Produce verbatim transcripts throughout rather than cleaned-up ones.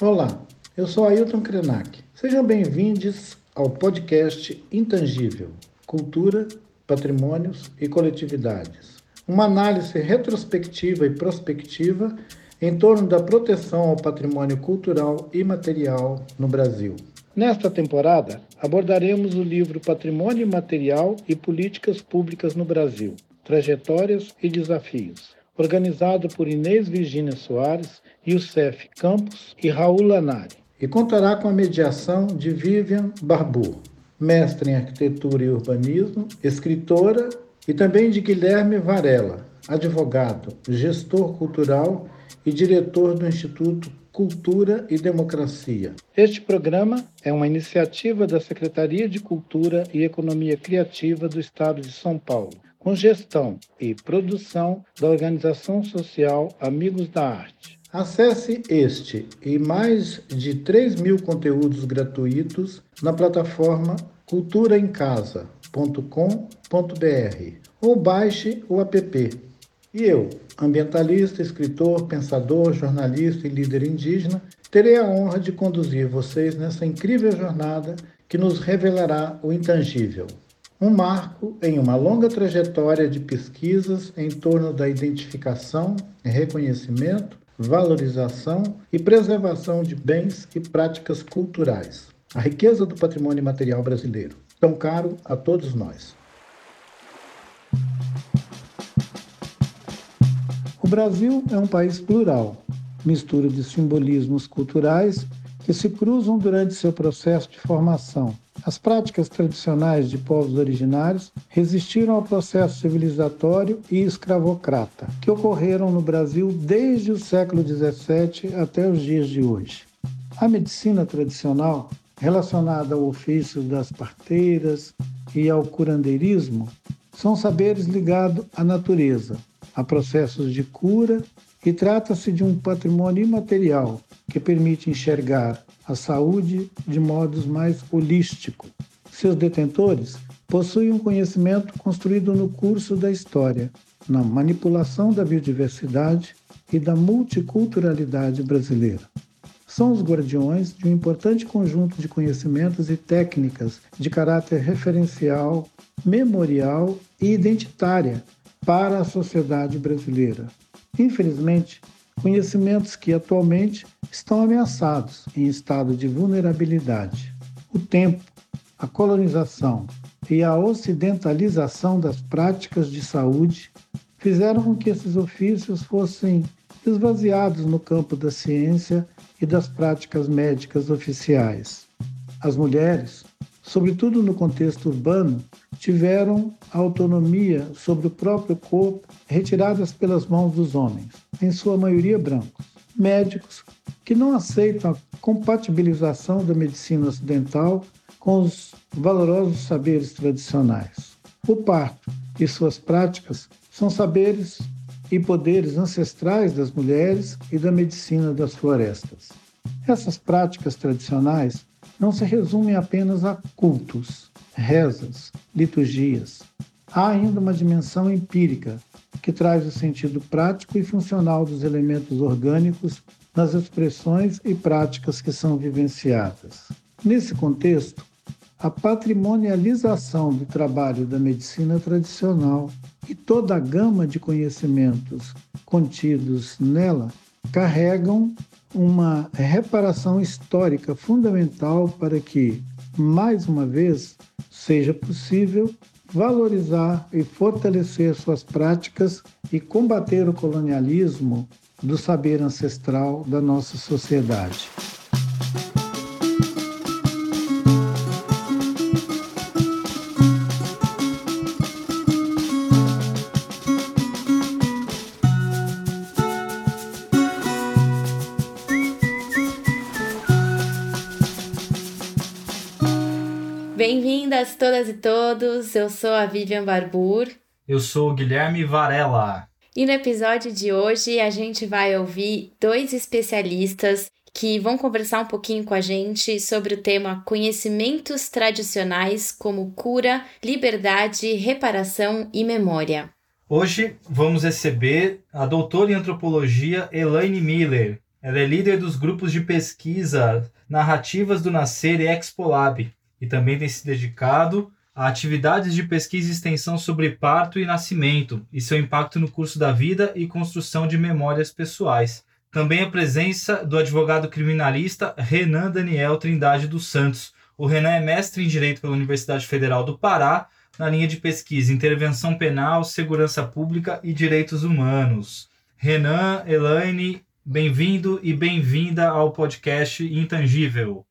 Olá, eu sou Ailton Krenak. Sejam bem-vindos ao podcast Intangível, Cultura, Patrimônios e Coletividades. Uma análise retrospectiva e prospectiva em torno da proteção ao patrimônio cultural e material no Brasil. Nesta temporada, abordaremos o livro Patrimônio Material e Políticas Públicas no Brasil, Trajetórias e Desafios, organizado por Inês Virginia Soares, Youssef Campos e Raul Lanari, e contará com a mediação de Vivan Barbour, mestre em arquitetura e urbanismo, escritora, e também de Guilherme Varella, advogado, gestor cultural e diretor do Instituto Cultura e Democracia. Este programa é uma iniciativa da Secretaria de Cultura e Economia Criativa do Estado de São Paulo, com gestão e produção da organização social Amigos da Arte. Acesse este e mais de três mil conteúdos gratuitos na plataforma cultura em casa ponto com ponto br ou baixe o app. E eu, ambientalista, escritor, pensador, jornalista e líder indígena, terei a honra de conduzir vocês nessa incrível jornada que nos revelará o intangível. Um marco em uma longa trajetória de pesquisas em torno da identificação, reconhecimento, valorização e preservação de bens e práticas culturais. A riqueza do patrimônio material brasileiro, tão caro a todos nós. O Brasil é um país plural, mistura de simbolismos culturais que se cruzam durante seu processo de formação. As práticas tradicionais de povos originários resistiram ao processo civilizatório e escravocrata, que ocorreram no Brasil desde o século dezessete até os dias de hoje. A medicina tradicional, relacionada ao ofício das parteiras e ao curandeirismo, são saberes ligados à natureza, a processos de cura, e trata-se de um patrimônio imaterial que permite enxergar a saúde de modos mais holístico. Seus detentores possuem um conhecimento construído no curso da história, na manipulação da biodiversidade e da multiculturalidade brasileira. São os guardiões de um importante conjunto de conhecimentos e técnicas de caráter referencial, memorial e identitária para a sociedade brasileira. Infelizmente, conhecimentos que atualmente estão ameaçados em estado de vulnerabilidade. O tempo, a colonização e a ocidentalização das práticas de saúde fizeram com que esses ofícios fossem esvaziados no campo da ciência e das práticas médicas oficiais. As mulheres, sobretudo no contexto urbano, tiveram a autonomia sobre o próprio corpo retiradas pelas mãos dos homens, em sua maioria brancos, médicos que não aceitam a compatibilização da medicina ocidental com os valorosos saberes tradicionais. O parto e suas práticas são saberes e poderes ancestrais das mulheres e da medicina das florestas. Essas práticas tradicionais não se resumem apenas a cultos, rezas, liturgias. Há ainda uma dimensão empírica, que traz o sentido prático e funcional dos elementos orgânicos nas expressões e práticas que são vivenciadas. Nesse contexto, a patrimonialização do trabalho da medicina tradicional e toda a gama de conhecimentos contidos nela carregam uma reparação histórica fundamental para que, mais uma vez, seja possível valorizar e fortalecer suas práticas e combater o colonialismo do saber ancestral da nossa sociedade. Bem-vindas todas e todos, eu sou a Vivan Barbour. Eu sou o Guilherme Varella. E no episódio de hoje a gente vai ouvir dois especialistas que vão conversar um pouquinho com a gente sobre o tema conhecimentos tradicionais como cura, liberdade, reparação e memória. Hoje vamos receber a doutora em antropologia Elaine Müller, Ela é líder dos grupos de pesquisa Narrativas do Nascer e ExpoLab e também tem se dedicado a atividades de pesquisa e extensão sobre parto e nascimento e seu impacto no curso da vida e construção de memórias pessoais. Também a presença do advogado criminalista Renan Daniel Trindade dos Santos. O Renan é mestre em Direito pela Universidade Federal do Pará, na linha de pesquisa Intervenção Penal, Segurança Pública e Direitos Humanos. Renan, Elaine, bem-vindo e bem-vinda ao podcast Intangível.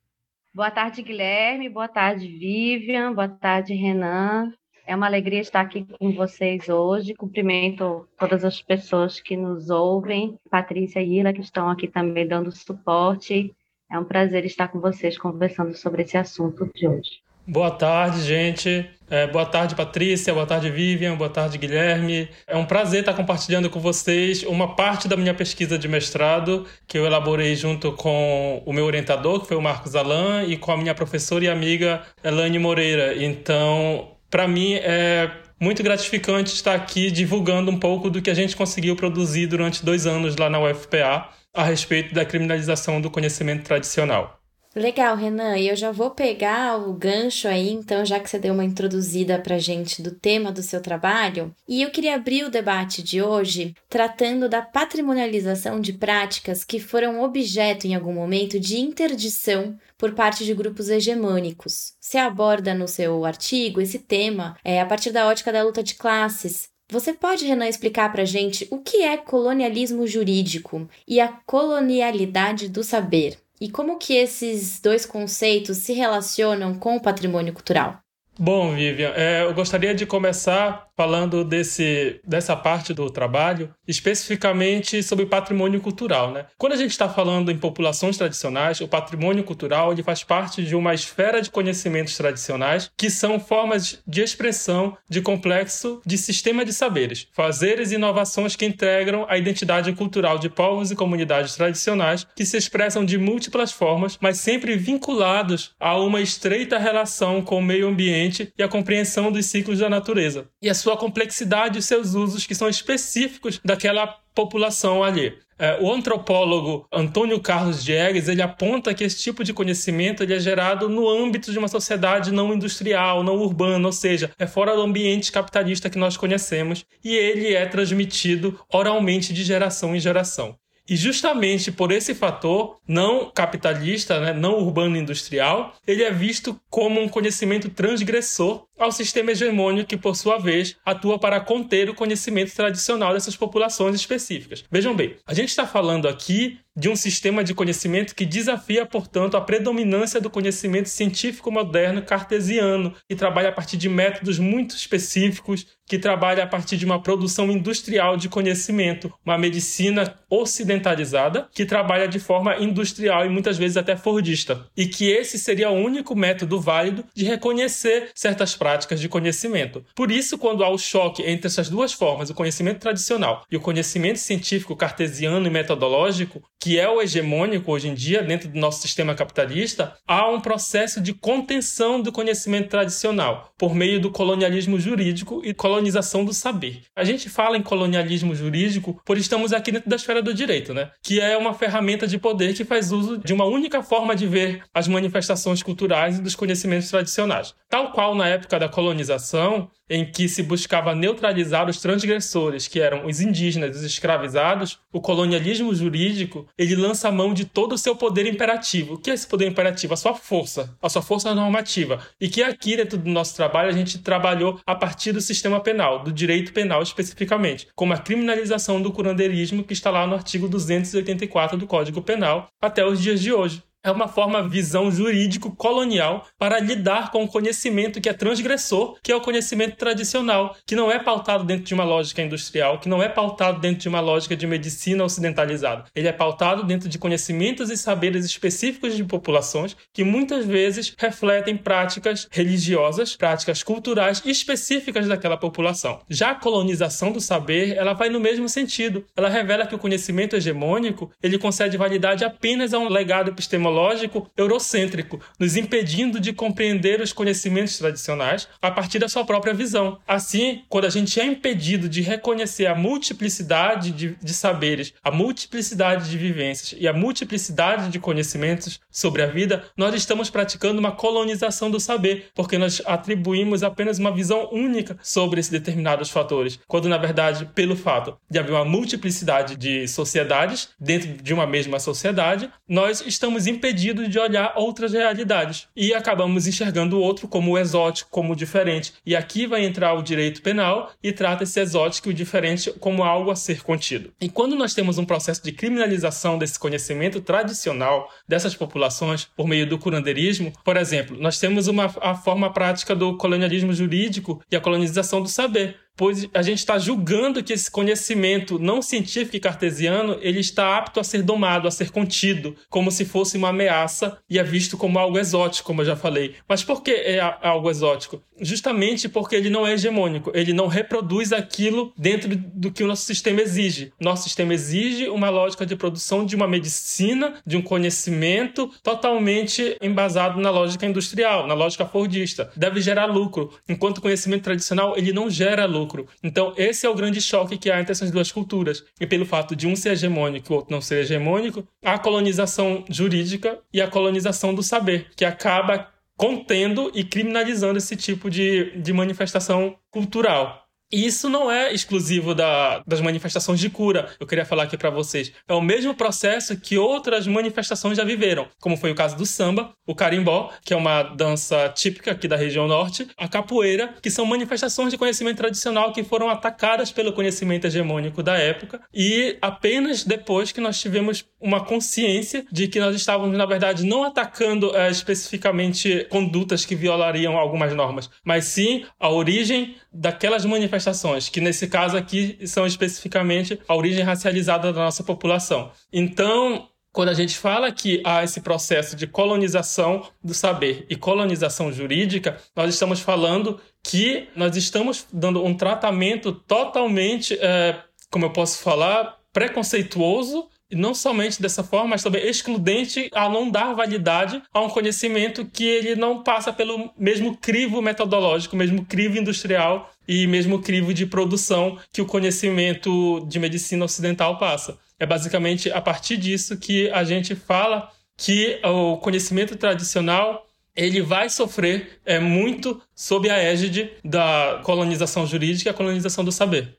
Boa tarde, Guilherme. Boa tarde, Vivian. Boa tarde, Renan. É uma alegria estar aqui com vocês hoje. Cumprimento todas as pessoas que nos ouvem, Patrícia e Ila, que estão aqui também dando suporte. É um prazer estar com vocês conversando sobre esse assunto de hoje. Boa tarde, gente. É, boa tarde, Patrícia. Boa tarde, Vivian. Boa tarde, Guilherme. É um prazer estar compartilhando com vocês uma parte da minha pesquisa de mestrado que eu elaborei junto com o meu orientador, que foi o Marcos Alan, e com a minha professora e amiga Elaine Moreira. Então, para mim, é muito gratificante estar aqui divulgando um pouco do que a gente conseguiu produzir durante dois anos lá na U F P A a respeito da criminalização do conhecimento tradicional. Legal, Renan. E eu já vou pegar o gancho aí, então, já que você deu uma introduzida pra gente do tema do seu trabalho. E eu queria abrir o debate de hoje tratando da patrimonialização de práticas que foram objeto, em algum momento, de interdição por parte de grupos hegemônicos. Você aborda no seu artigo esse tema é, a partir da ótica da luta de classes. Você pode, Renan, explicar pra gente o que é colonialismo jurídico e a colonialidade do saber? E como que esses dois conceitos se relacionam com o patrimônio cultural? Bom, Vivian, é, eu gostaria de começar falando desse, dessa parte do trabalho, especificamente sobre patrimônio cultural, né? Quando a gente está falando em populações tradicionais, o patrimônio cultural ele faz parte de uma esfera de conhecimentos tradicionais que são formas de expressão de complexo de sistema de saberes, fazeres e inovações que integram a identidade cultural de povos e comunidades tradicionais que se expressam de múltiplas formas, mas sempre vinculados a uma estreita relação com o meio ambiente e a compreensão dos ciclos da natureza, e a sua complexidade e seus usos que são específicos daquela população ali. O antropólogo Antônio Carlos Diegues ele aponta que esse tipo de conhecimento ele é gerado no âmbito de uma sociedade não industrial, não urbana, ou seja, é fora do ambiente capitalista que nós conhecemos, e ele é transmitido oralmente de geração em geração. E justamente por esse fator não capitalista, né, não urbano e industrial, ele é visto como um conhecimento transgressor ao sistema hegemônico que, por sua vez, atua para conter o conhecimento tradicional dessas populações específicas. Vejam bem, a gente está falando aqui de um sistema de conhecimento que desafia, portanto, a predominância do conhecimento científico moderno cartesiano, que trabalha a partir de métodos muito específicos, que trabalha a partir de uma produção industrial de conhecimento, uma medicina ocidentalizada, que trabalha de forma industrial e muitas vezes até fordista. E que esse seria o único método válido de reconhecer certas práticas de conhecimento. Por isso, quando há o choque entre essas duas formas, o conhecimento tradicional e o conhecimento científico cartesiano e metodológico, que que é o hegemônico hoje em dia dentro do nosso sistema capitalista, há um processo de contenção do conhecimento tradicional por meio do colonialismo jurídico e colonização do saber. A gente fala em colonialismo jurídico porque estamos aqui dentro da esfera do direito, né? Que é uma ferramenta de poder que faz uso de uma única forma de ver as manifestações culturais e dos conhecimentos tradicionais. Tal qual na época da colonização, em que se buscava neutralizar os transgressores, que eram os indígenas, os escravizados, o colonialismo jurídico, ele lança a mão de todo o seu poder imperativo. O que é esse poder imperativo? A sua força, a sua força normativa. E que aqui, dentro do nosso trabalho, a gente trabalhou a partir do sistema penal, do direito penal especificamente, como a criminalização do curandeirismo, que está lá no artigo duzentos e oitenta e quatro do Código Penal, até os dias de hoje. É uma forma visão jurídico-colonial para lidar com o conhecimento que é transgressor, que é o conhecimento tradicional, que não é pautado dentro de uma lógica industrial, que não é pautado dentro de uma lógica de medicina ocidentalizada. Ele é pautado dentro de conhecimentos e saberes específicos de populações que muitas vezes refletem práticas religiosas, práticas culturais específicas daquela população. Já a colonização do saber, ela vai no mesmo sentido. Ela revela que o conhecimento hegemônico, ele concede validade apenas a um legado epistemológico ideológico eurocêntrico, nos impedindo de compreender os conhecimentos tradicionais a partir da sua própria visão. Assim, quando a gente é impedido de reconhecer a multiplicidade de, de saberes, a multiplicidade de vivências e a multiplicidade de conhecimentos sobre a vida, nós estamos praticando uma colonização do saber, porque nós atribuímos apenas uma visão única sobre esses determinados fatores, quando, na verdade, pelo fato de haver uma multiplicidade de sociedades dentro de uma mesma sociedade, nós estamos impedidos de olhar outras realidades e acabamos enxergando o outro como exótico, como diferente. E aqui vai entrar o direito penal e trata esse exótico e o diferente como algo a ser contido. E quando nós temos um processo de criminalização desse conhecimento tradicional dessas populações por meio do curandeirismo, por exemplo, nós temos uma, a forma prática do colonialismo jurídico e a colonização do saber, pois a gente está julgando que esse conhecimento não científico e cartesiano ele está apto a ser domado, a ser contido, como se fosse uma ameaça e é visto como algo exótico, como eu já falei. Mas por que é algo exótico? Justamente porque ele não é hegemônico, ele não reproduz aquilo dentro do que o nosso sistema exige. Nosso sistema exige uma lógica de produção de uma medicina, de um conhecimento totalmente embasado na lógica industrial, na lógica fordista. Deve gerar lucro, enquanto o conhecimento tradicional ele não gera lucro. Então, esse é o grande choque que há entre essas duas culturas. E pelo fato de um ser hegemônico e o outro não ser hegemônico, há a colonização jurídica e a colonização do saber, que acaba contendo e criminalizando esse tipo de, de manifestação cultural. E isso não é exclusivo da, das manifestações de cura, eu queria falar aqui para vocês. É o mesmo processo que outras manifestações já viveram, como foi o caso do samba, o carimbó, que é uma dança típica aqui da região norte, a capoeira, que são manifestações de conhecimento tradicional que foram atacadas pelo conhecimento hegemônico da época, e apenas depois que nós tivemos uma consciência de que nós estávamos, na verdade, não atacando eh, especificamente condutas que violariam algumas normas, mas sim a origem daquelas manifestações manifestações, que nesse caso aqui são especificamente a origem racializada da nossa população. Então, quando a gente fala que há esse processo de colonização do saber e colonização jurídica, nós estamos falando que nós estamos dando um tratamento totalmente, é, como eu posso falar, preconceituoso, e não somente dessa forma, mas também excludente a não dar validade a um conhecimento que ele não passa pelo mesmo crivo metodológico, mesmo crivo industrial e mesmo crivo de produção que o conhecimento de medicina ocidental passa. É basicamente a partir disso que a gente fala que o conhecimento tradicional ele vai sofrer é, muito sob a égide da colonização jurídica e a colonização do saber.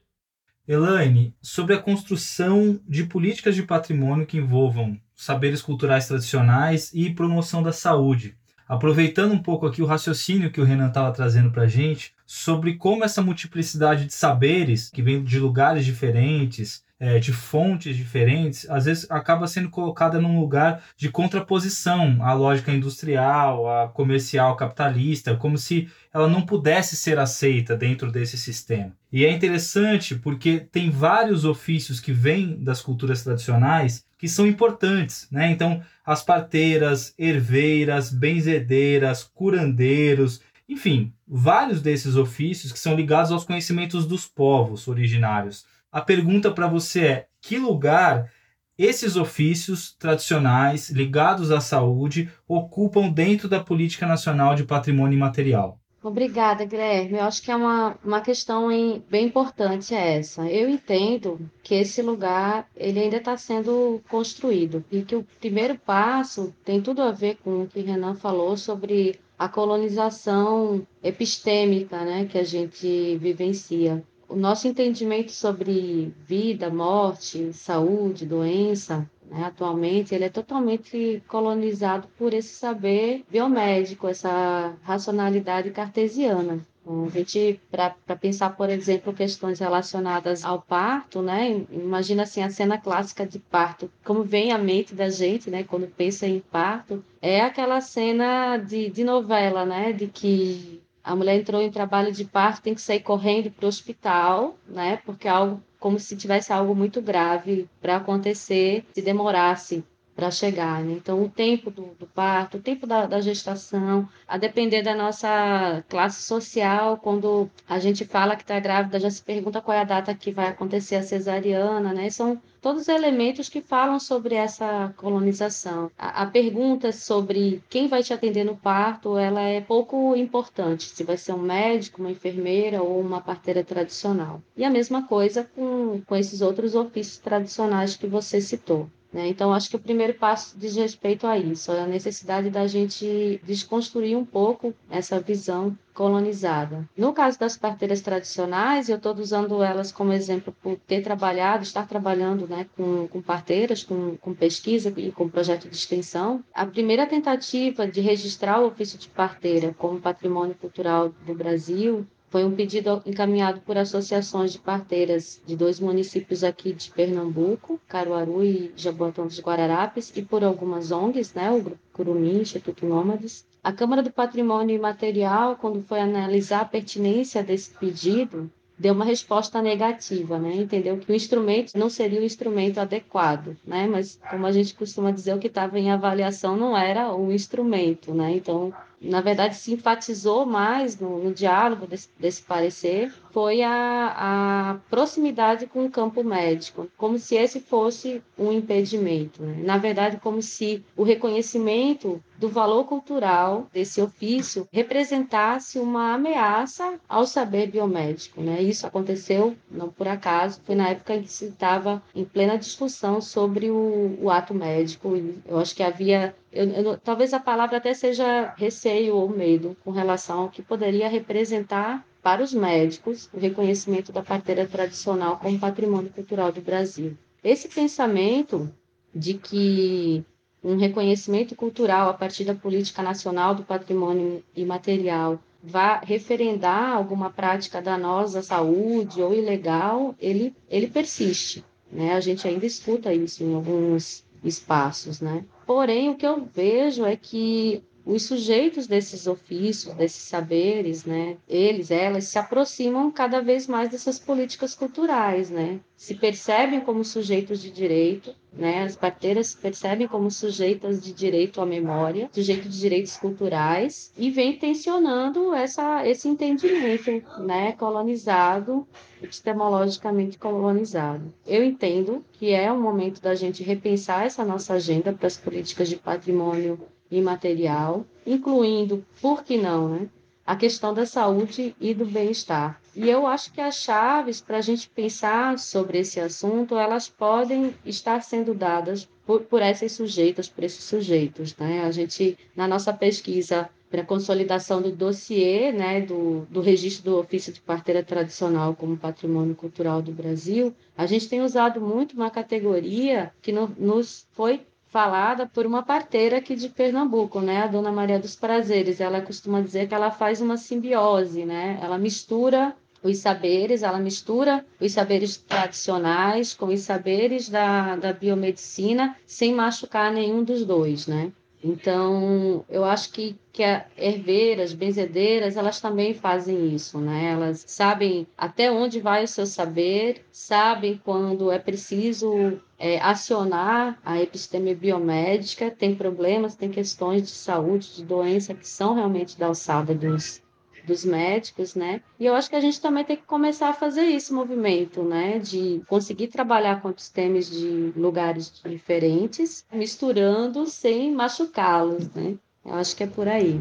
Elaine, sobre a construção de políticas de patrimônio que envolvam saberes culturais tradicionais e promoção da saúde. Aproveitando um pouco aqui o raciocínio que o Renan estava trazendo para a gente, sobre como essa multiplicidade de saberes, que vem de lugares diferentes, é, de fontes diferentes, às vezes acaba sendo colocada num lugar de contraposição à lógica industrial, à comercial, capitalista, como se ela não pudesse ser aceita dentro desse sistema. E é interessante porque tem vários ofícios que vêm das culturas tradicionais que são importantes, né? Então, as parteiras, herveiras, benzedeiras, curandeiros, enfim, vários desses ofícios que são ligados aos conhecimentos dos povos originários. A pergunta para você é: que lugar esses ofícios tradicionais ligados à saúde ocupam dentro da Política Nacional de Patrimônio Imaterial? Obrigada, Guilherme. Eu acho que é uma, uma questão em, bem importante essa. Eu entendo que esse lugar ele ainda está sendo construído e que o primeiro passo tem tudo a ver com o que Renan falou sobre a colonização epistêmica, né, que a gente vivencia. O nosso entendimento sobre vida, morte, saúde, doença, né, atualmente, ele é totalmente colonizado por esse saber biomédico, essa racionalidade cartesiana. Então, a gente, para pensar, por exemplo, questões relacionadas ao parto, né, imagina assim, a cena clássica de parto, como vem à mente da gente, né, quando pensa em parto, é aquela cena de, de novela, né, de que a mulher entrou em trabalho de parto, tem que sair correndo para o hospital, né? Porque é algo como se tivesse algo muito grave para acontecer, se demorasse. para chegar, né? Então, o tempo do, do parto, o tempo da, da gestação, a depender da nossa classe social, quando a gente fala que está grávida, já se pergunta qual é a data que vai acontecer a cesariana, né? São todos elementos que falam sobre essa colonização. A, a pergunta sobre quem vai te atender no parto, ela é pouco importante, se vai ser um médico, uma enfermeira ou uma parteira tradicional. E a mesma coisa com, com esses outros ofícios tradicionais que você citou. Então, acho que o primeiro passo diz respeito a isso, a necessidade da gente desconstruir um pouco essa visão colonizada. No caso das parteiras tradicionais, eu estou usando elas como exemplo por ter trabalhado, estar trabalhando, né, com, com parteiras, com, com pesquisa e com projeto de extensão. A primeira tentativa de registrar o ofício de parteira como patrimônio cultural do Brasil foi um pedido encaminhado por associações de parteiras de dois municípios aqui de Pernambuco, Caruaru e Jaboatão dos Guararapes, e por algumas O N Gs, né, o Grupo Curumim, Instituto Nômades. A Câmara do Patrimônio Material, quando foi analisar a pertinência desse pedido, deu uma resposta negativa, né? Entendeu que o instrumento não seria o instrumento adequado, né? Mas, como a gente costuma dizer, o que estava em avaliação não era o instrumento, né? Então, na verdade, se enfatizou mais no, no diálogo desse, desse parecer foi a, a proximidade com o campo médico, como se esse fosse um impedimento, né? Na verdade, como se o reconhecimento do valor cultural desse ofício representasse uma ameaça ao saber biomédico, né? Isso aconteceu, não por acaso, foi na época em que se estava em plena discussão sobre o, o ato médico, e eu acho que havia... Eu, eu, talvez a palavra até seja receio ou medo com relação ao que poderia representar para os médicos o reconhecimento da parteira tradicional como patrimônio cultural do Brasil. Esse pensamento de que um reconhecimento cultural a partir da política nacional do patrimônio imaterial vá referendar alguma prática danosa à saúde ou ilegal, ele, ele persiste, né? A gente ainda escuta isso em alguns espaços, né? Porém, o que eu vejo é que os sujeitos desses ofícios, desses saberes, né, eles, elas, se aproximam cada vez mais dessas políticas culturais, né? Se percebem como sujeitos de direito, né? As parteiras se percebem como sujeitas de direito à memória, sujeitos de direitos culturais, e vem tensionando essa, esse entendimento, né, colonizado, epistemologicamente colonizado. Eu entendo que é um momento da gente repensar essa nossa agenda para as políticas de patrimônio imaterial, incluindo, por que não, né, a questão da saúde e do bem-estar. E eu acho que as chaves para a gente pensar sobre esse assunto, elas podem estar sendo dadas por, por essas sujeitas, por esses sujeitos, né? A gente, na nossa pesquisa para a consolidação do dossiê, né, do, do registro do ofício de parteira tradicional como patrimônio cultural do Brasil, a gente tem usado muito uma categoria que no, nos foi falada por uma parteira aqui de Pernambuco, né? A Dona Maria dos Prazeres. Ela costuma dizer que ela faz uma simbiose, né? Ela mistura os saberes, ela mistura os saberes tradicionais com os saberes da, da biomedicina, sem machucar nenhum dos dois, né? Então, eu acho que, que herveiras, benzedeiras, elas também fazem isso, né? Elas sabem até onde vai o seu saber, sabem quando é preciso é, acionar a episteme biomédica, tem problemas, tem questões de saúde, de doença que são realmente da alçada dos, dos médicos, né? E eu acho que a gente também tem que começar a fazer esse movimento, né? De conseguir trabalhar com epistemes de lugares diferentes, misturando sem machucá-los, né? Eu acho que é por aí.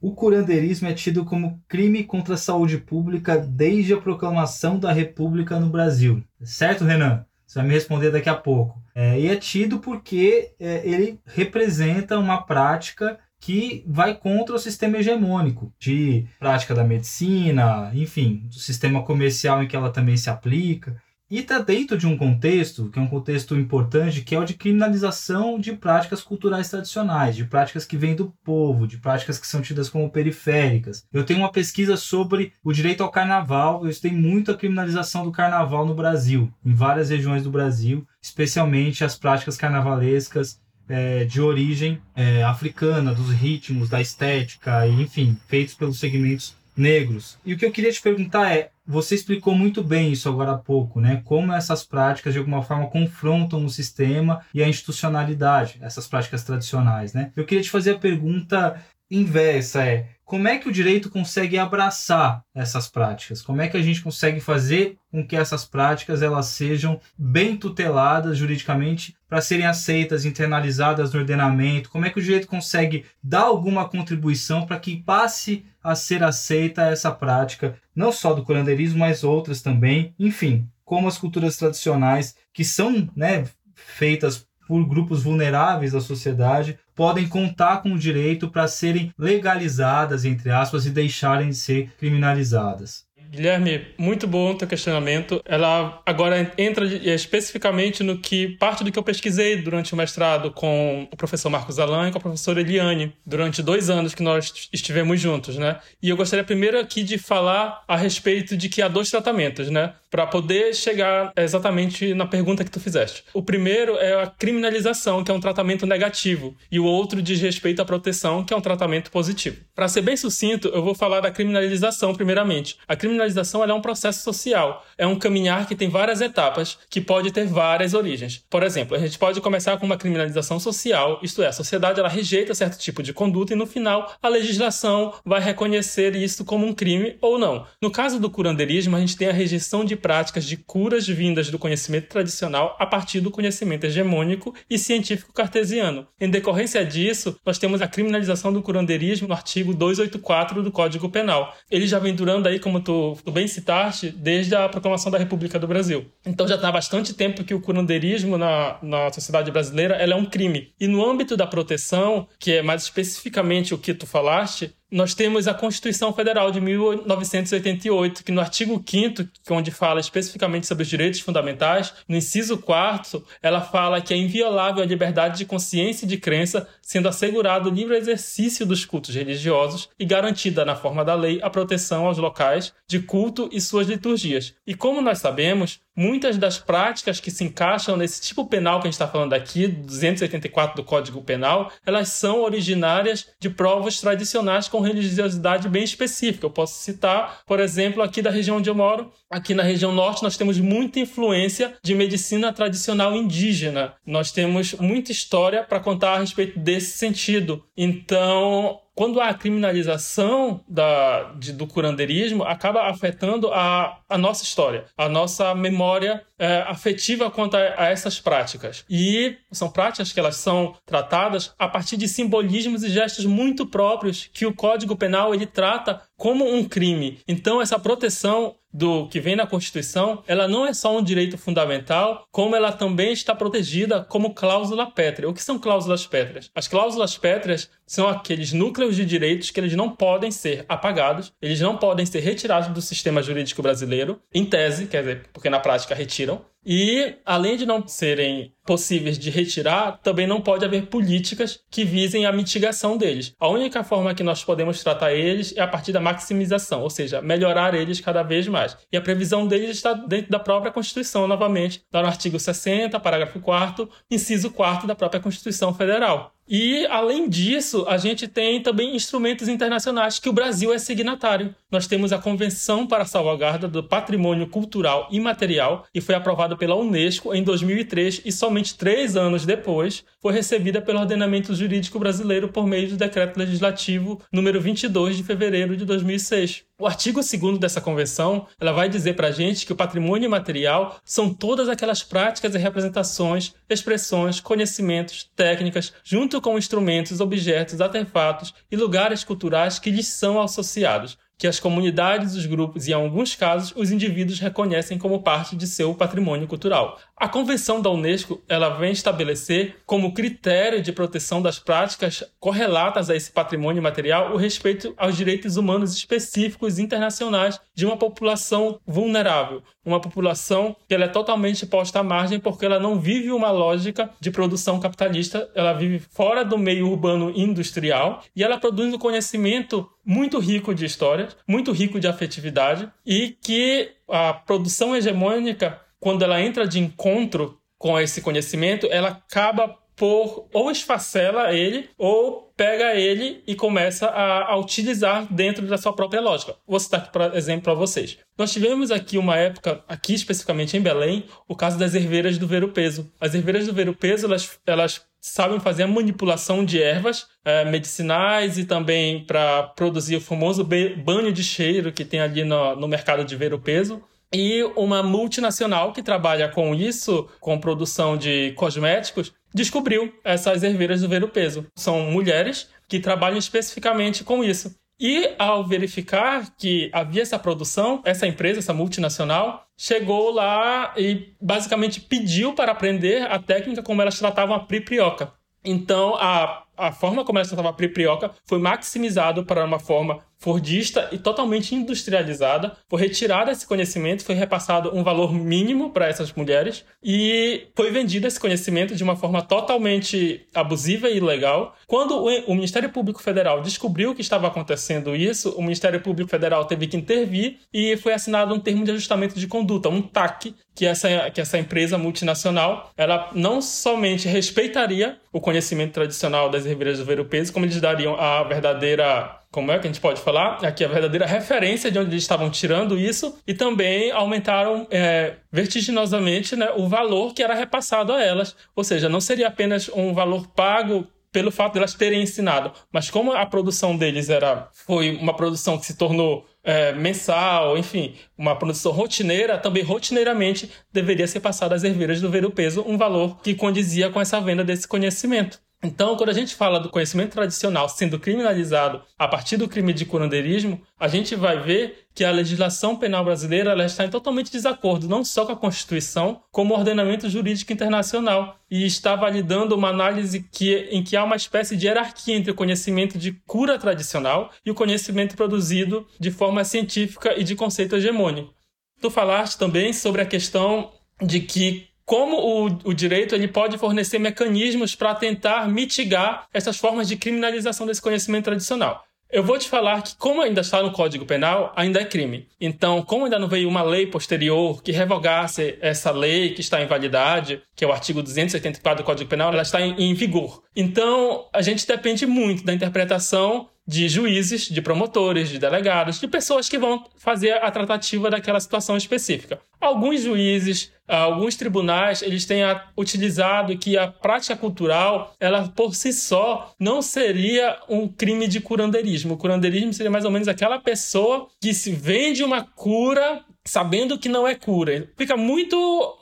O curandeirismo é tido como crime contra a saúde pública desde a proclamação da República no Brasil. Certo, Renan? Você vai me responder daqui a pouco. É, e é tido porque é, ele representa uma prática que vai contra o sistema hegemônico de prática da medicina, enfim, do sistema comercial em que ela também se aplica. E está dentro de um contexto, que é um contexto importante, que é o de criminalização de práticas culturais tradicionais, de práticas que vêm do povo, de práticas que são tidas como periféricas. Eu tenho uma pesquisa sobre o direito ao carnaval, eu estudei muito a criminalização do carnaval no Brasil, em várias regiões do Brasil, especialmente as práticas carnavalescas É, de origem é, africana, dos ritmos, da estética, enfim, feitos pelos segmentos negros. E o que eu queria te perguntar é, Você explicou muito bem isso agora há pouco, né? Como essas práticas, de alguma forma, confrontam o sistema e a institucionalidade, essas práticas tradicionais, né? Eu queria te fazer a pergunta inversa, é como é que o direito consegue abraçar essas práticas? Como é que a gente consegue fazer com que essas práticas elas sejam bem tuteladas juridicamente para serem aceitas, internalizadas no ordenamento? Como é que o direito consegue dar alguma contribuição para que passe a ser aceita essa prática, não só do curandeirismo, mas outras também? Enfim, como as culturas tradicionais, que são, né, feitas por grupos vulneráveis da sociedade, podem contar com o direito para serem legalizadas, entre aspas, e deixarem de ser criminalizadas. Guilherme, muito bom o teu questionamento. Ela agora entra especificamente no que parte do que eu pesquisei durante o mestrado com o professor Marcos Alan e com a professora Eliane, durante dois anos que nós estivemos juntos, né? E eu gostaria primeiro aqui de falar a respeito de que há dois tratamentos, né? Para poder chegar exatamente na pergunta que tu fizeste. O primeiro é a criminalização, que é um tratamento negativo, e o outro diz respeito à proteção, que é um tratamento positivo. Para ser bem sucinto, eu vou falar da criminalização primeiramente. A criminalização ela é um processo social, é um caminhar que tem várias etapas, que pode ter várias origens. Por exemplo, a gente pode começar com uma criminalização social, isto é, a sociedade ela rejeita certo tipo de conduta e no final a legislação vai reconhecer isso como um crime ou não. No caso do curandeirismo, a gente tem a rejeição de práticas de curas vindas do conhecimento tradicional a partir do conhecimento hegemônico e científico cartesiano. Em decorrência disso, nós temos a criminalização do curandeirismo no artigo duzentos e oitenta e quatro do Código Penal. Ele já vem durando aí, como tu, tu bem citaste, desde a proclamação da República do Brasil. Então já está há bastante tempo que o curandeirismo na, na sociedade brasileira ela é um crime. E no âmbito da proteção, que é mais especificamente o que tu falaste, nós temos a Constituição Federal de mil novecentos e oitenta e oito, que no artigo quinto, onde fala especificamente sobre os direitos fundamentais, no inciso quarto, ela fala que é inviolável a liberdade de consciência e de crença, sendo assegurado o livre exercício dos cultos religiosos e garantida, na forma da lei, a proteção aos locais de culto e suas liturgias. E como nós sabemos, muitas das práticas que se encaixam nesse tipo penal que a gente está falando aqui, duzentos e oitenta e quatro do Código Penal, elas são originárias de provas tradicionais com religiosidade bem específica. Eu posso citar, por exemplo, aqui da região onde eu moro, aqui na região norte, nós temos muita influência de medicina tradicional indígena. Nós temos muita história para contar a respeito desse sentido. Então, quando há a criminalização da, de, do curandeirismo, acaba afetando a, a nossa história, a nossa memória é, afetiva quanto a, a essas práticas. E são práticas que elas são tratadas a partir de simbolismos e gestos muito próprios que o Código Penal ele trata como um crime. Então, essa proteção do que vem na Constituição, ela não é só um direito fundamental, como ela também está protegida como cláusula pétrea. O que são cláusulas pétreas? As cláusulas pétreas são aqueles núcleos de direitos que eles não podem ser apagados, eles não podem ser retirados do sistema jurídico brasileiro, em tese, quer dizer, porque na prática retiram, e além de não serem possíveis de retirar, também não pode haver políticas que visem a mitigação deles. A única forma que nós podemos tratar eles é a partir da maximização, ou seja, melhorar eles cada vez mais. E a previsão deles está dentro da própria Constituição, novamente, lá no artigo sessenta, parágrafo quarto, inciso quarto da própria Constituição Federal. E, além disso, a gente tem também instrumentos internacionais que o Brasil é signatário. Nós temos a Convenção para a Salvaguarda do Patrimônio Cultural Imaterial, e foi aprovada pela Unesco em dois mil e três e somente três anos depois foi recebida pelo ordenamento jurídico brasileiro por meio do Decreto Legislativo número vinte e dois de fevereiro de dois mil e seis. O artigo segundo dessa convenção, ela vai dizer para a gente que o patrimônio material são todas aquelas práticas e representações, expressões, conhecimentos, técnicas, junto com instrumentos, objetos, artefatos e lugares culturais que lhes são associados, que as comunidades, os grupos e, em alguns casos, os indivíduos reconhecem como parte de seu patrimônio cultural. A Convenção da Unesco ela vem estabelecer como critério de proteção das práticas correlatas a esse patrimônio material o respeito aos direitos humanos específicos internacionais de uma população vulnerável, uma população que ela é totalmente posta à margem porque ela não vive uma lógica de produção capitalista, ela vive fora do meio urbano industrial e ela produz um conhecimento muito rico de histórias, muito rico de afetividade e que a produção hegemônica, quando ela entra de encontro com esse conhecimento, ela acaba por ou esfacela ele ou pega ele e começa a, a utilizar dentro da sua própria lógica. Vou citar aqui, por exemplo, para vocês. Nós tivemos aqui uma época, aqui especificamente em Belém, o caso das erveiras do Ver-o-Peso. As erveiras do Ver-o-Peso, elas, elas sabem fazer a manipulação de ervas é, medicinais e também para produzir o famoso banho de cheiro que tem ali no, no mercado de Ver-o-Peso. E uma multinacional que trabalha com isso, com produção de cosméticos, descobriu essas erveiras do Ver-o-Peso. São mulheres que trabalham especificamente com isso. E ao verificar que havia essa produção, essa empresa, essa multinacional, chegou lá e basicamente pediu para aprender a técnica como elas tratavam a priprioca. Então, a, a forma como elas tratavam a priprioca foi maximizada para uma forma fordista e totalmente industrializada. Foi retirado esse conhecimento, foi repassado um valor mínimo para essas mulheres e foi vendido esse conhecimento de uma forma totalmente abusiva e ilegal. Quando o Ministério Público Federal descobriu que estava acontecendo isso, o Ministério Público Federal teve que intervir e foi assinado um termo de ajustamento de conduta, um T A C, que essa, que essa empresa multinacional ela não somente respeitaria o conhecimento tradicional das erveiras do Ver-o-Peso, como eles dariam a verdadeira... Como é que a gente pode falar? Aqui a verdadeira referência de onde eles estavam tirando isso e também aumentaram é, vertiginosamente, né, o valor que era repassado a elas. Ou seja, não seria apenas um valor pago pelo fato de elas terem ensinado, mas como a produção deles era, foi uma produção que se tornou é, mensal, enfim, uma produção rotineira, também rotineiramente deveria ser passada às erveiras do Ver-o-Peso um valor que condizia com essa venda desse conhecimento. Então, quando a gente fala do conhecimento tradicional sendo criminalizado a partir do crime de curandeirismo, a gente vai ver que a legislação penal brasileira ela está em totalmente desacordo, não só com a Constituição, como o ordenamento jurídico internacional. E está validando uma análise que, em que há uma espécie de hierarquia entre o conhecimento de cura tradicional e o conhecimento produzido de forma científica e de conceito hegemônico. Tu falaste também sobre a questão de que como o, o direito ele pode fornecer mecanismos para tentar mitigar essas formas de criminalização desse conhecimento tradicional. Eu vou te falar que, como ainda está no Código Penal, ainda é crime. Então, como ainda não veio uma lei posterior que revogasse essa lei que está em validade, que é o artigo duzentos e oitenta e quatro do Código Penal, ela está em, em vigor. Então, a gente depende muito da interpretação de juízes, de promotores, de delegados, de pessoas que vão fazer a tratativa daquela situação específica. Alguns juízes, alguns tribunais, eles têm utilizado que a prática cultural, ela por si só, não seria um crime de curandeirismo. O curandeirismo seria mais ou menos aquela pessoa que se vende uma cura sabendo que não é cura. Fica muito...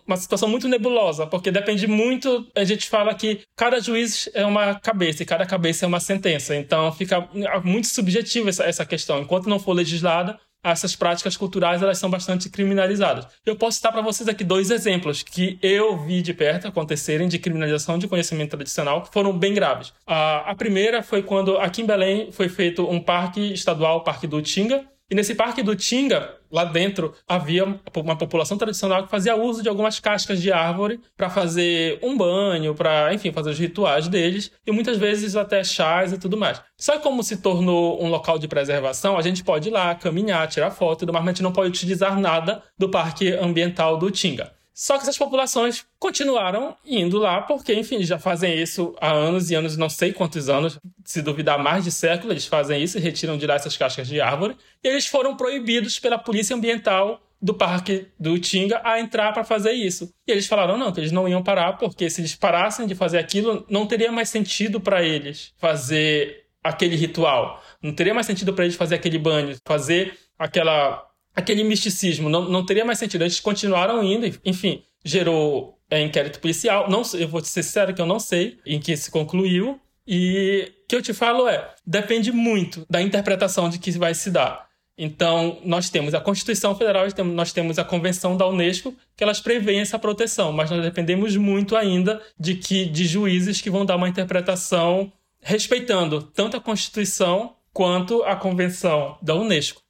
uma situação muito nebulosa, porque depende muito... A gente fala que cada juiz é uma cabeça e cada cabeça é uma sentença. Então fica muito subjetiva essa, essa questão. Enquanto não for legislada, essas práticas culturais elas são bastante criminalizadas. Eu posso citar para vocês aqui dois exemplos que eu vi de perto acontecerem de criminalização de conhecimento tradicional, que foram bem graves. A, a primeira foi quando aqui em Belém foi feito um parque estadual, o Parque do Utinga. E nesse Parque do Utinga, lá dentro, havia uma população tradicional que fazia uso de algumas cascas de árvore para fazer um banho, para, enfim, fazer os rituais deles e muitas vezes até chás e tudo mais. Só que como se tornou um local de preservação, a gente pode ir lá, caminhar, tirar foto, mas a gente não pode utilizar nada do Parque Ambiental do Utinga. Só que essas populações continuaram indo lá porque, enfim, já fazem isso há anos e anos, não sei quantos anos, se duvidar mais de século, eles fazem isso e retiram de lá essas cascas de árvore. E eles foram proibidos pela Polícia Ambiental do Parque do Utinga a entrar para fazer isso. E eles falaram não, que eles não iam parar porque se eles parassem de fazer aquilo, não teria mais sentido para eles fazer aquele ritual. Não teria mais sentido para eles fazer aquele banho, fazer aquela... aquele misticismo, não, não teria mais sentido. Eles continuaram indo, enfim, gerou é, inquérito policial. Não, eu vou te ser sincero que eu não sei em que se concluiu. E o que eu te falo é, depende muito da interpretação de que vai se dar. Então, nós temos a Constituição Federal, nós temos a Convenção da Unesco, que elas prevêem essa proteção, mas nós dependemos muito ainda de, que, de juízes que vão dar uma interpretação respeitando tanto a Constituição quanto a Convenção da Unesco.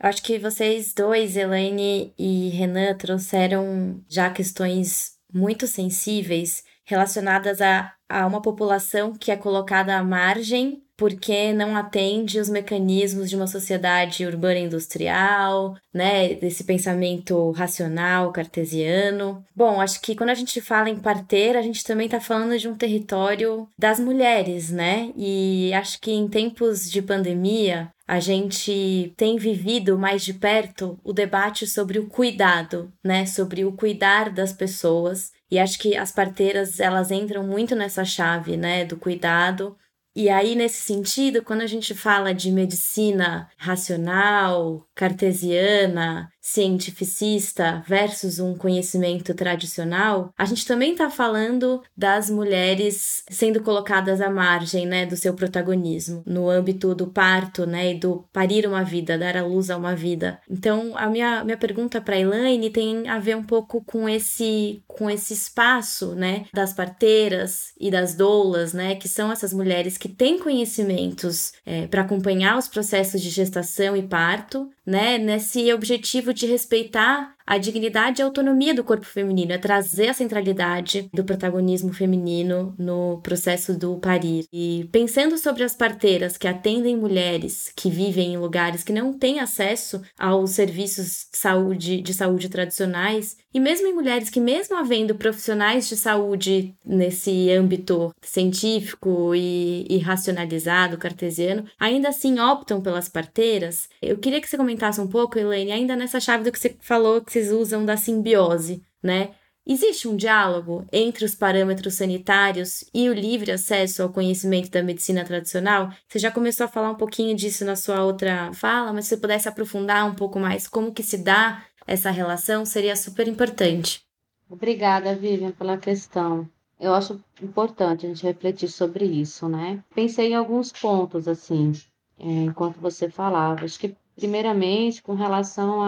Acho que vocês dois, Elaine e Renan, trouxeram já questões muito sensíveis relacionadas a, a uma população que é colocada à margem porque não atende os mecanismos de uma sociedade urbana industrial, né, desse pensamento racional, cartesiano. Bom, acho que quando a gente fala em parteira, a gente também está falando de um território das mulheres, né? E acho que em tempos de pandemia, a gente tem vivido mais de perto o debate sobre o cuidado, né? Sobre o cuidar das pessoas. E acho que as parteiras, elas entram muito nessa chave, né? Do cuidado. E aí, nesse sentido, quando a gente fala de medicina racional, cartesiana, cientificista versus um conhecimento tradicional, a gente também está falando das mulheres sendo colocadas à margem, né, do seu protagonismo, no âmbito do parto, né, e do parir uma vida, dar à luz a uma vida. Então, a minha, minha pergunta para a Elaine tem a ver um pouco com esse, com esse espaço, né, das parteiras e das doulas, né, que são essas mulheres que têm conhecimentos é, para acompanhar os processos de gestação e parto, né, nesse objetivo de respeitar a dignidade e a autonomia do corpo feminino, é trazer a centralidade do protagonismo feminino no processo do parir. E pensando sobre as parteiras que atendem mulheres que vivem em lugares que não têm acesso aos serviços de saúde, de saúde tradicionais, e mesmo em mulheres que, mesmo havendo profissionais de saúde nesse âmbito científico e, e racionalizado, cartesiano, ainda assim optam pelas parteiras, eu queria que você comentasse um pouco, Elaine, ainda nessa chave do que você falou, que vocês usam da simbiose, né? Existe um diálogo entre os parâmetros sanitários e o livre acesso ao conhecimento da medicina tradicional? Você já começou a falar um pouquinho disso na sua outra fala, mas se você pudesse aprofundar um pouco mais como que se dá essa relação, seria super importante. Obrigada, Vivian, pela questão. Eu acho importante a gente refletir sobre isso, né? Pensei em alguns pontos, assim, enquanto você falava. Acho que primeiramente, com relação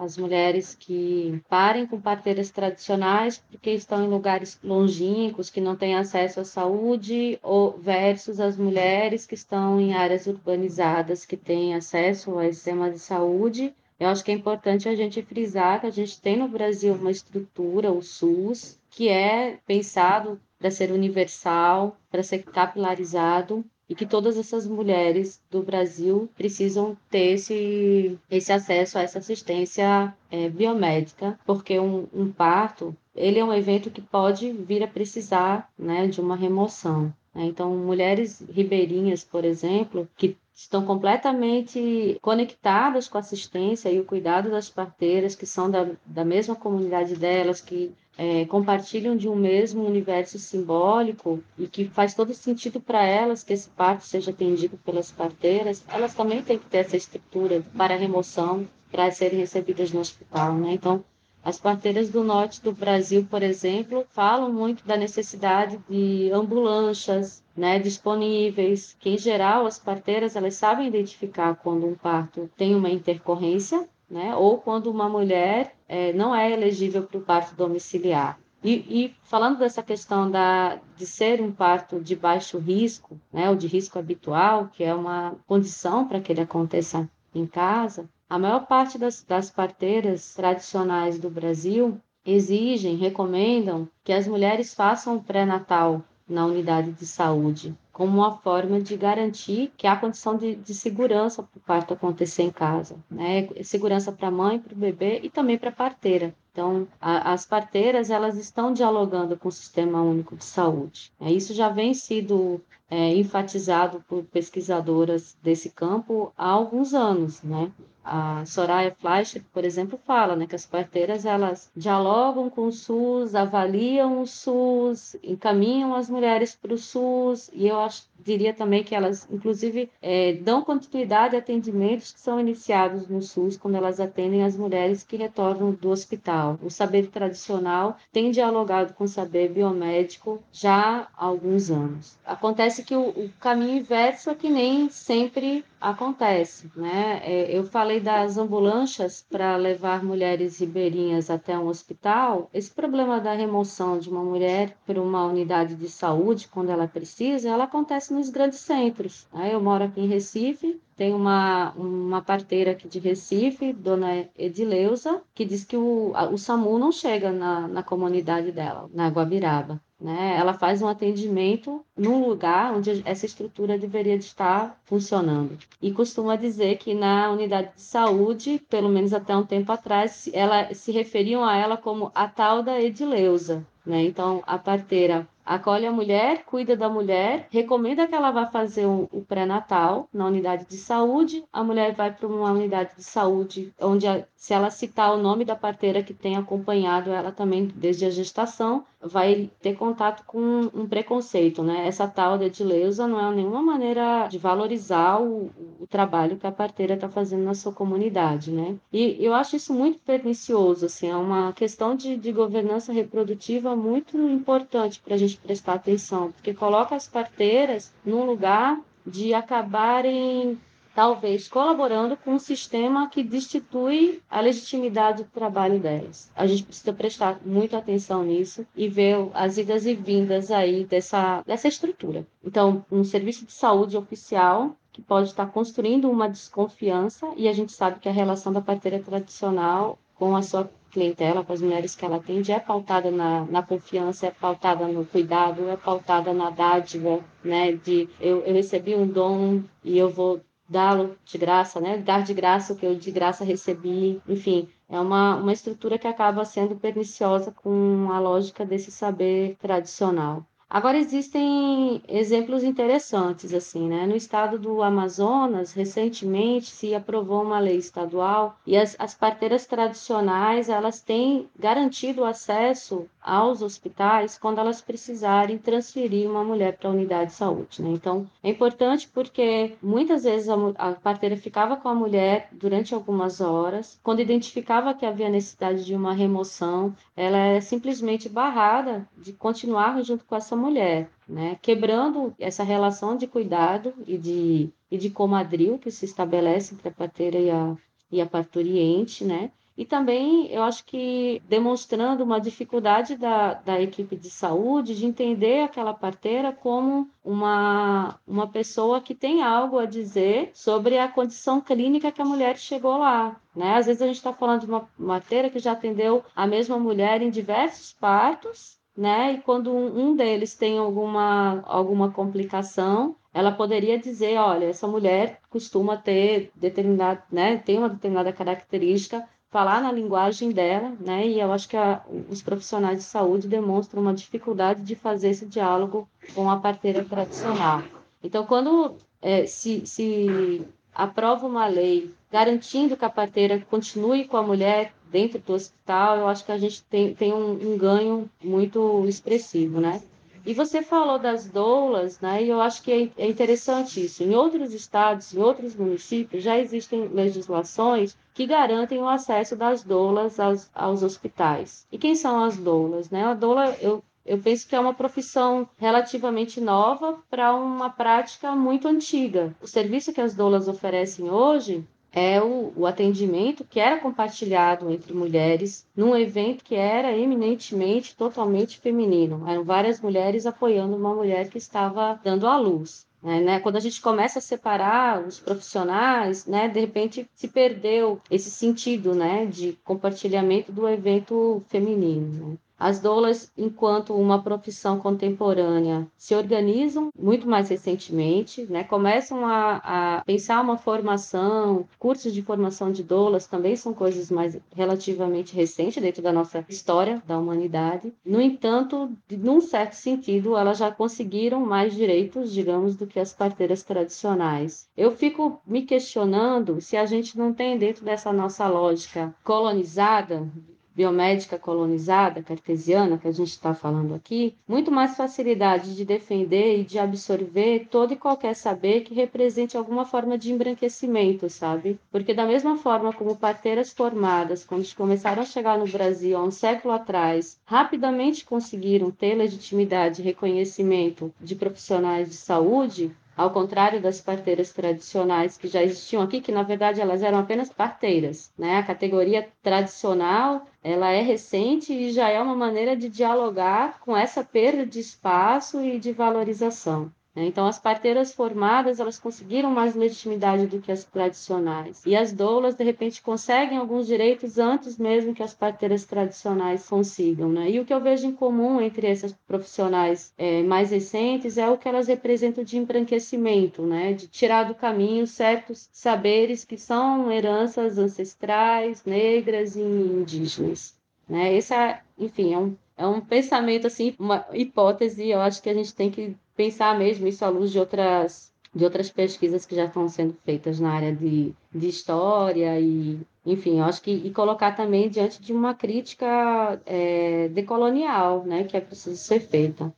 às mulheres que parem com parteiras tradicionais porque estão em lugares longínquos, que não têm acesso à saúde, ou versus as mulheres que estão em áreas urbanizadas, que têm acesso a sistemas de saúde. Eu acho que é importante a gente frisar que a gente tem no Brasil uma estrutura, o SUS, que é pensado para ser universal, para ser capilarizado, e que todas essas mulheres do Brasil precisam ter esse, esse acesso a essa assistência é, biomédica, porque um, um parto, ele é um evento que pode vir a precisar, né, de uma remoção. Né? Então, mulheres ribeirinhas, por exemplo, que estão completamente conectadas com a assistência e o cuidado das parteiras, que são da, da mesma comunidade delas, que É, compartilham de um mesmo universo simbólico e que faz todo sentido para elas que esse parto seja atendido pelas parteiras, elas também têm que ter essa estrutura para remoção, para serem recebidas no hospital, né? Então, as parteiras do norte do Brasil, por exemplo, falam muito da necessidade de ambulâncias, né, disponíveis, que em geral as parteiras elas sabem identificar quando um parto tem uma intercorrência, né, ou quando uma mulher é, não é elegível para o parto domiciliar. E, e falando dessa questão da, de ser um parto de baixo risco, né, ou de risco habitual, que é uma condição para que ele aconteça em casa, a maior parte das, das parteiras tradicionais do Brasil exigem, recomendam que as mulheres façam o pré-natal na unidade de saúde, como uma forma de garantir que há condição de, de segurança para o parto acontecer em casa, né? Segurança para a mãe, para o bebê e também para a parteira. Então, a, as parteiras elas estão dialogando com o Sistema Único de Saúde. É, isso já vem sido é, enfatizado por pesquisadoras desse campo há alguns anos, né? A Soraya Fleischer, por exemplo, fala, né, que as parteiras elas dialogam com o SUS, avaliam o SUS, encaminham as mulheres para o SUS, e eu acho, diria também que elas, inclusive, é, dão continuidade a atendimentos que são iniciados no SUS quando elas atendem as mulheres que retornam do hospital. O saber tradicional tem dialogado com o saber biomédico já há alguns anos. Acontece que o, o caminho inverso é que nem sempre acontece, né? Eu falei das ambulâncias para levar mulheres ribeirinhas até um hospital. Esse problema da remoção de uma mulher para uma unidade de saúde, quando ela precisa, ela acontece nos grandes centros. Eu moro aqui em Recife, tem uma, uma parteira aqui de Recife, Dona Edileuza, que diz que o, o SAMU não chega na, na comunidade dela, na Guabiraba. né? Ela faz um atendimento num lugar onde essa estrutura deveria estar funcionando. E costuma dizer que na unidade de saúde, pelo menos até um tempo atrás, ela, se referiam a ela como a tal da Edileuza, né? Então, a parteira acolhe a mulher, cuida da mulher, recomenda que ela vá fazer o um, um pré-natal na unidade de saúde, a mulher vai para uma unidade de saúde, onde a, se ela citar o nome da parteira que tem acompanhado ela também desde a gestação, vai ter contato com um, um preconceito, né? Essa tal de Edileuza não é nenhuma maneira de valorizar o, o trabalho que a parteira está fazendo na sua comunidade, né? E eu acho isso muito pernicioso, assim, é uma questão de, de governança reprodutiva muito importante para a gente prestar atenção, porque coloca as parteiras num lugar de acabarem, talvez, colaborando com um sistema que destitui a legitimidade do trabalho delas. A gente precisa prestar muita atenção nisso e ver as idas e vindas aí dessa, dessa estrutura. Então, um serviço de saúde oficial que pode estar construindo uma desconfiança, e a gente sabe que a relação da parteira tradicional com a sua clientela, com as mulheres que ela atende, é pautada na, na confiança, é pautada no cuidado, é pautada na dádiva, né? De eu, eu recebi um dom e eu vou dá-lo de graça, né? Dar de graça o que eu de graça recebi, enfim. É uma, uma estrutura que acaba sendo perniciosa com a lógica desse saber tradicional. Agora, existem exemplos interessantes, assim, né? No estado do Amazonas, recentemente, se aprovou uma lei estadual e as, as parteiras tradicionais, elas têm garantido acesso aos hospitais quando elas precisarem transferir uma mulher para a unidade de saúde, né? Então, é importante porque muitas vezes a, a parteira ficava com a mulher durante algumas horas, quando identificava que havia necessidade de uma remoção, ela é simplesmente barrada de continuar junto com essa mulher, né? Quebrando essa relação de cuidado e de, e de comadril que se estabelece entre a parteira e a, e a parturiente, né? E também, eu acho que demonstrando uma dificuldade da, da equipe de saúde de entender aquela parteira como uma, uma pessoa que tem algo a dizer sobre a condição clínica que a mulher chegou lá, né? Às vezes a gente está falando de uma parteira que já atendeu a mesma mulher em diversos partos, né? E quando um deles tem alguma, alguma complicação, ela poderia dizer, olha, essa mulher costuma ter determinado, né? Tem uma determinada característica, falar na linguagem dela, né? E eu acho que a, os profissionais de saúde demonstram uma dificuldade de fazer esse diálogo com a parteira tradicional. Então, quando é, se, se aprova uma lei garantindo que a parteira continue com a mulher dentro do hospital, eu acho que a gente tem, tem um, um ganho muito expressivo, né? E você falou das doulas, né? E eu acho que é interessante isso. Em outros estados, em outros municípios, já existem legislações que garantem o acesso das doulas aos, aos hospitais. E quem são as doulas, né? A doula, eu, eu penso que é uma profissão relativamente nova para uma prática muito antiga. O serviço que as doulas oferecem hoje é o, o atendimento que era compartilhado entre mulheres num evento que era eminentemente, totalmente feminino. Eram várias mulheres apoiando uma mulher que estava dando à luz, né? Quando a gente começa a separar os profissionais, né? De repente se perdeu esse sentido, né? De compartilhamento do evento feminino, né? As doulas, enquanto uma profissão contemporânea, se organizam muito mais recentemente, né? Começam a, a pensar uma formação, cursos de formação de doulas também são coisas mais relativamente recentes dentro da nossa história da humanidade. No entanto, num certo sentido, elas já conseguiram mais direitos, digamos, do que as parteiras tradicionais. Eu fico me questionando se a gente não tem dentro dessa nossa lógica colonizada, biomédica colonizada, cartesiana, que a gente está falando aqui, muito mais facilidade de defender e de absorver todo e qualquer saber que represente alguma forma de embranquecimento, sabe? Porque da mesma forma como parteiras formadas, quando começaram a chegar no Brasil há um século atrás, rapidamente conseguiram ter legitimidade e reconhecimento de profissionais de saúde, ao contrário das parteiras tradicionais que já existiam aqui, que na verdade elas eram apenas parteiras, né? A categoria tradicional, ela é recente e já é uma maneira de dialogar com essa perda de espaço e de valorização. Então, as parteiras formadas, elas conseguiram mais legitimidade do que as tradicionais. E as doulas, de repente, conseguem alguns direitos antes mesmo que as parteiras tradicionais consigam, né? E o que eu vejo em comum entre essas profissionais é, mais recentes é o que elas representam de embranquecimento, né? De tirar do caminho certos saberes que são heranças ancestrais, negras e indígenas, né? Esse, é, enfim, é um, é um pensamento, assim, uma hipótese, eu acho que a gente tem que pensar mesmo isso à luz de outras, de outras pesquisas que já estão sendo feitas na área de, de história e, enfim, eu acho que e colocar também diante de uma crítica é, decolonial, né, que é preciso ser feita.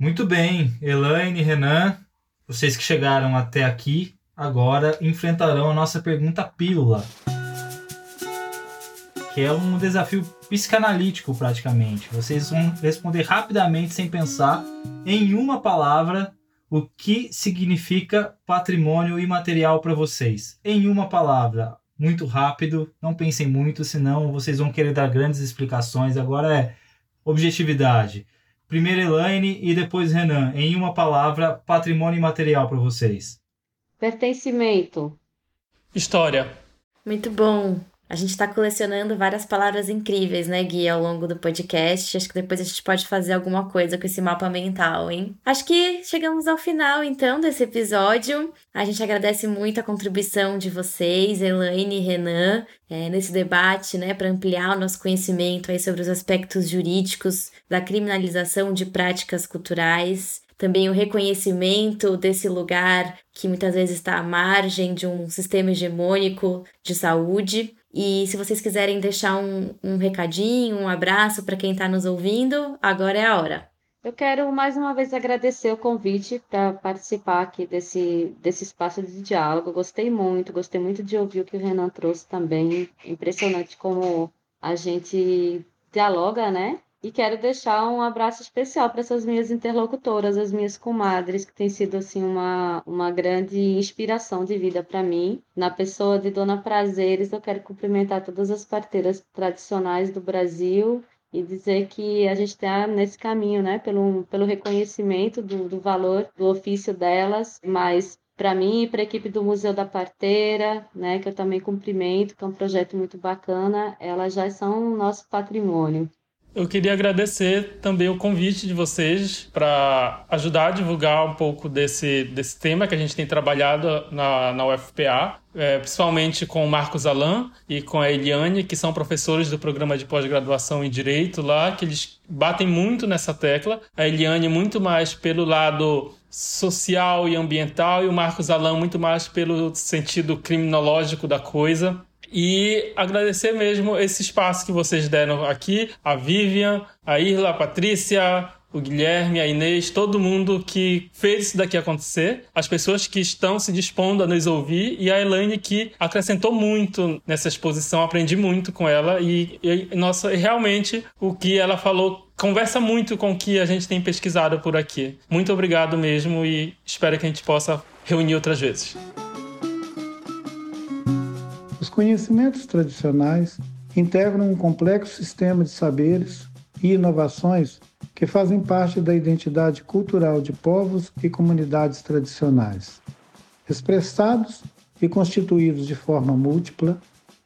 Muito bem, Elaine, Renan, vocês que chegaram até aqui, agora enfrentarão a nossa pergunta pílula, que é um desafio psicanalítico praticamente. Vocês vão responder rapidamente, sem pensar, em uma palavra, o que significa patrimônio imaterial para vocês. Em uma palavra, muito rápido, não pensem muito, senão vocês vão querer dar grandes explicações. Agora é objetividade. Primeiro Elaine e depois Renan. Em uma palavra, patrimônio imaterial para vocês. Pertencimento. História. Muito bom. A gente está colecionando várias palavras incríveis, né, Gui, ao longo do podcast. Acho que depois a gente pode fazer alguma coisa com esse mapa mental, hein? Acho que chegamos ao final, então, desse episódio. A gente agradece muito a contribuição de vocês, Elaine e Renan, é, nesse debate, né, para ampliar o nosso conhecimento aí sobre os aspectos jurídicos da criminalização de práticas culturais. Também o reconhecimento desse lugar que muitas vezes está à margem de um sistema hegemônico de saúde. E se vocês quiserem deixar um, um recadinho, um abraço para quem está nos ouvindo, agora é a hora. Eu quero mais uma vez agradecer o convite para participar aqui desse, desse espaço de diálogo. Gostei muito, gostei muito de ouvir o que o Renan trouxe também. Impressionante como a gente dialoga, né? E quero deixar um abraço especial para essas minhas interlocutoras, as minhas comadres, que tem sido assim, uma, uma grande inspiração de vida para mim. Na pessoa de Dona Prazeres, eu quero cumprimentar todas as parteiras tradicionais do Brasil e dizer que a gente está nesse caminho, né, pelo, pelo reconhecimento do, do valor do ofício delas, mas para mim e para a equipe do Museu da Parteira, né, que eu também cumprimento, que é um projeto muito bacana, elas já são o nosso patrimônio. Eu queria agradecer também o convite de vocês para ajudar a divulgar um pouco desse, desse tema que a gente tem trabalhado na, na U F P A, é, principalmente com o Marcos Alan e com a Eliane, que são professores do programa de pós-graduação em Direito lá, que eles batem muito nessa tecla. A Eliane muito mais pelo lado social e ambiental e o Marcos Alan muito mais pelo sentido criminológico da coisa. E agradecer mesmo esse espaço que vocês deram aqui, a Vivian, a Irla, a Patrícia, o Guilherme, a Inês, todo mundo que fez isso daqui acontecer, as pessoas que estão se dispondo a nos ouvir e a Elaine que acrescentou muito nessa exposição, aprendi muito com ela e, e nossa, realmente o que ela falou conversa muito com o que a gente tem pesquisado por aqui. Muito obrigado mesmo e espero que a gente possa reunir outras vezes. Os conhecimentos tradicionais integram um complexo sistema de saberes e inovações que fazem parte da identidade cultural de povos e comunidades tradicionais. Expressados e constituídos de forma múltipla,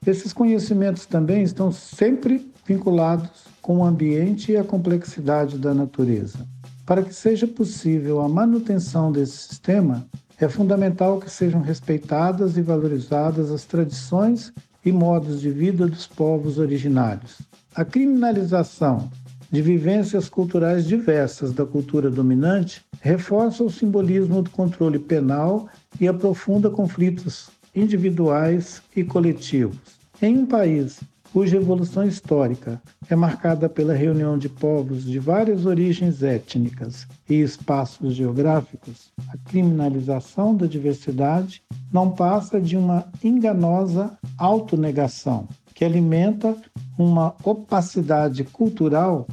esses conhecimentos também estão sempre vinculados com o ambiente e a complexidade da natureza. Para que seja possível a manutenção desse sistema, é fundamental que sejam respeitadas e valorizadas as tradições e modos de vida dos povos originários. A criminalização de vivências culturais diversas da cultura dominante reforça o simbolismo do controle penal e aprofunda conflitos individuais e coletivos. Em um país cuja evolução histórica é marcada pela reunião de povos de várias origens étnicas e espaços geográficos, a criminalização da diversidade não passa de uma enganosa autonegação que alimenta uma opacidade cultural.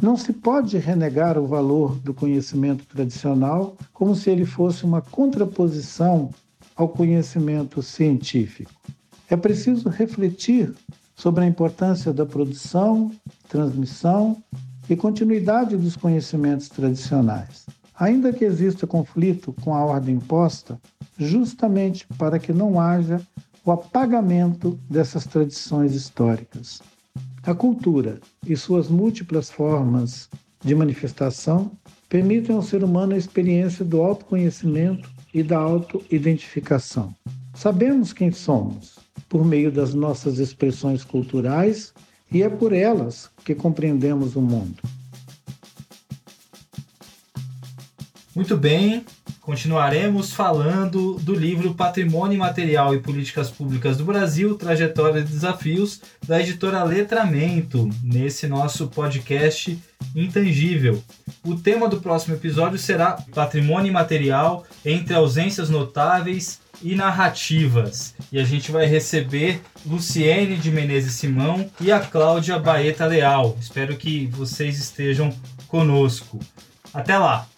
Não se pode renegar o valor do conhecimento tradicional como se ele fosse uma contraposição ao conhecimento científico. É preciso refletir sobre a importância da produção, transmissão e continuidade dos conhecimentos tradicionais. ainda que exista conflito com a ordem imposta, justamente para que não haja o apagamento dessas tradições históricas. A cultura e suas múltiplas formas de manifestação permitem ao ser humano a experiência do autoconhecimento e da autoidentificação. Sabemos quem somos por meio das nossas expressões culturais e é por elas que compreendemos o mundo. Muito bem, continuaremos falando do livro Patrimônio Material e Políticas Públicas do Brasil, Trajetória e Desafios, da editora Letramento, nesse nosso podcast Intangível. O tema do próximo episódio será Patrimônio Material entre ausências notáveis e narrativas. E a gente vai receber Luciene de Menezes Simão e a Cláudia Baeta Leal. Espero que vocês estejam conosco. Até lá!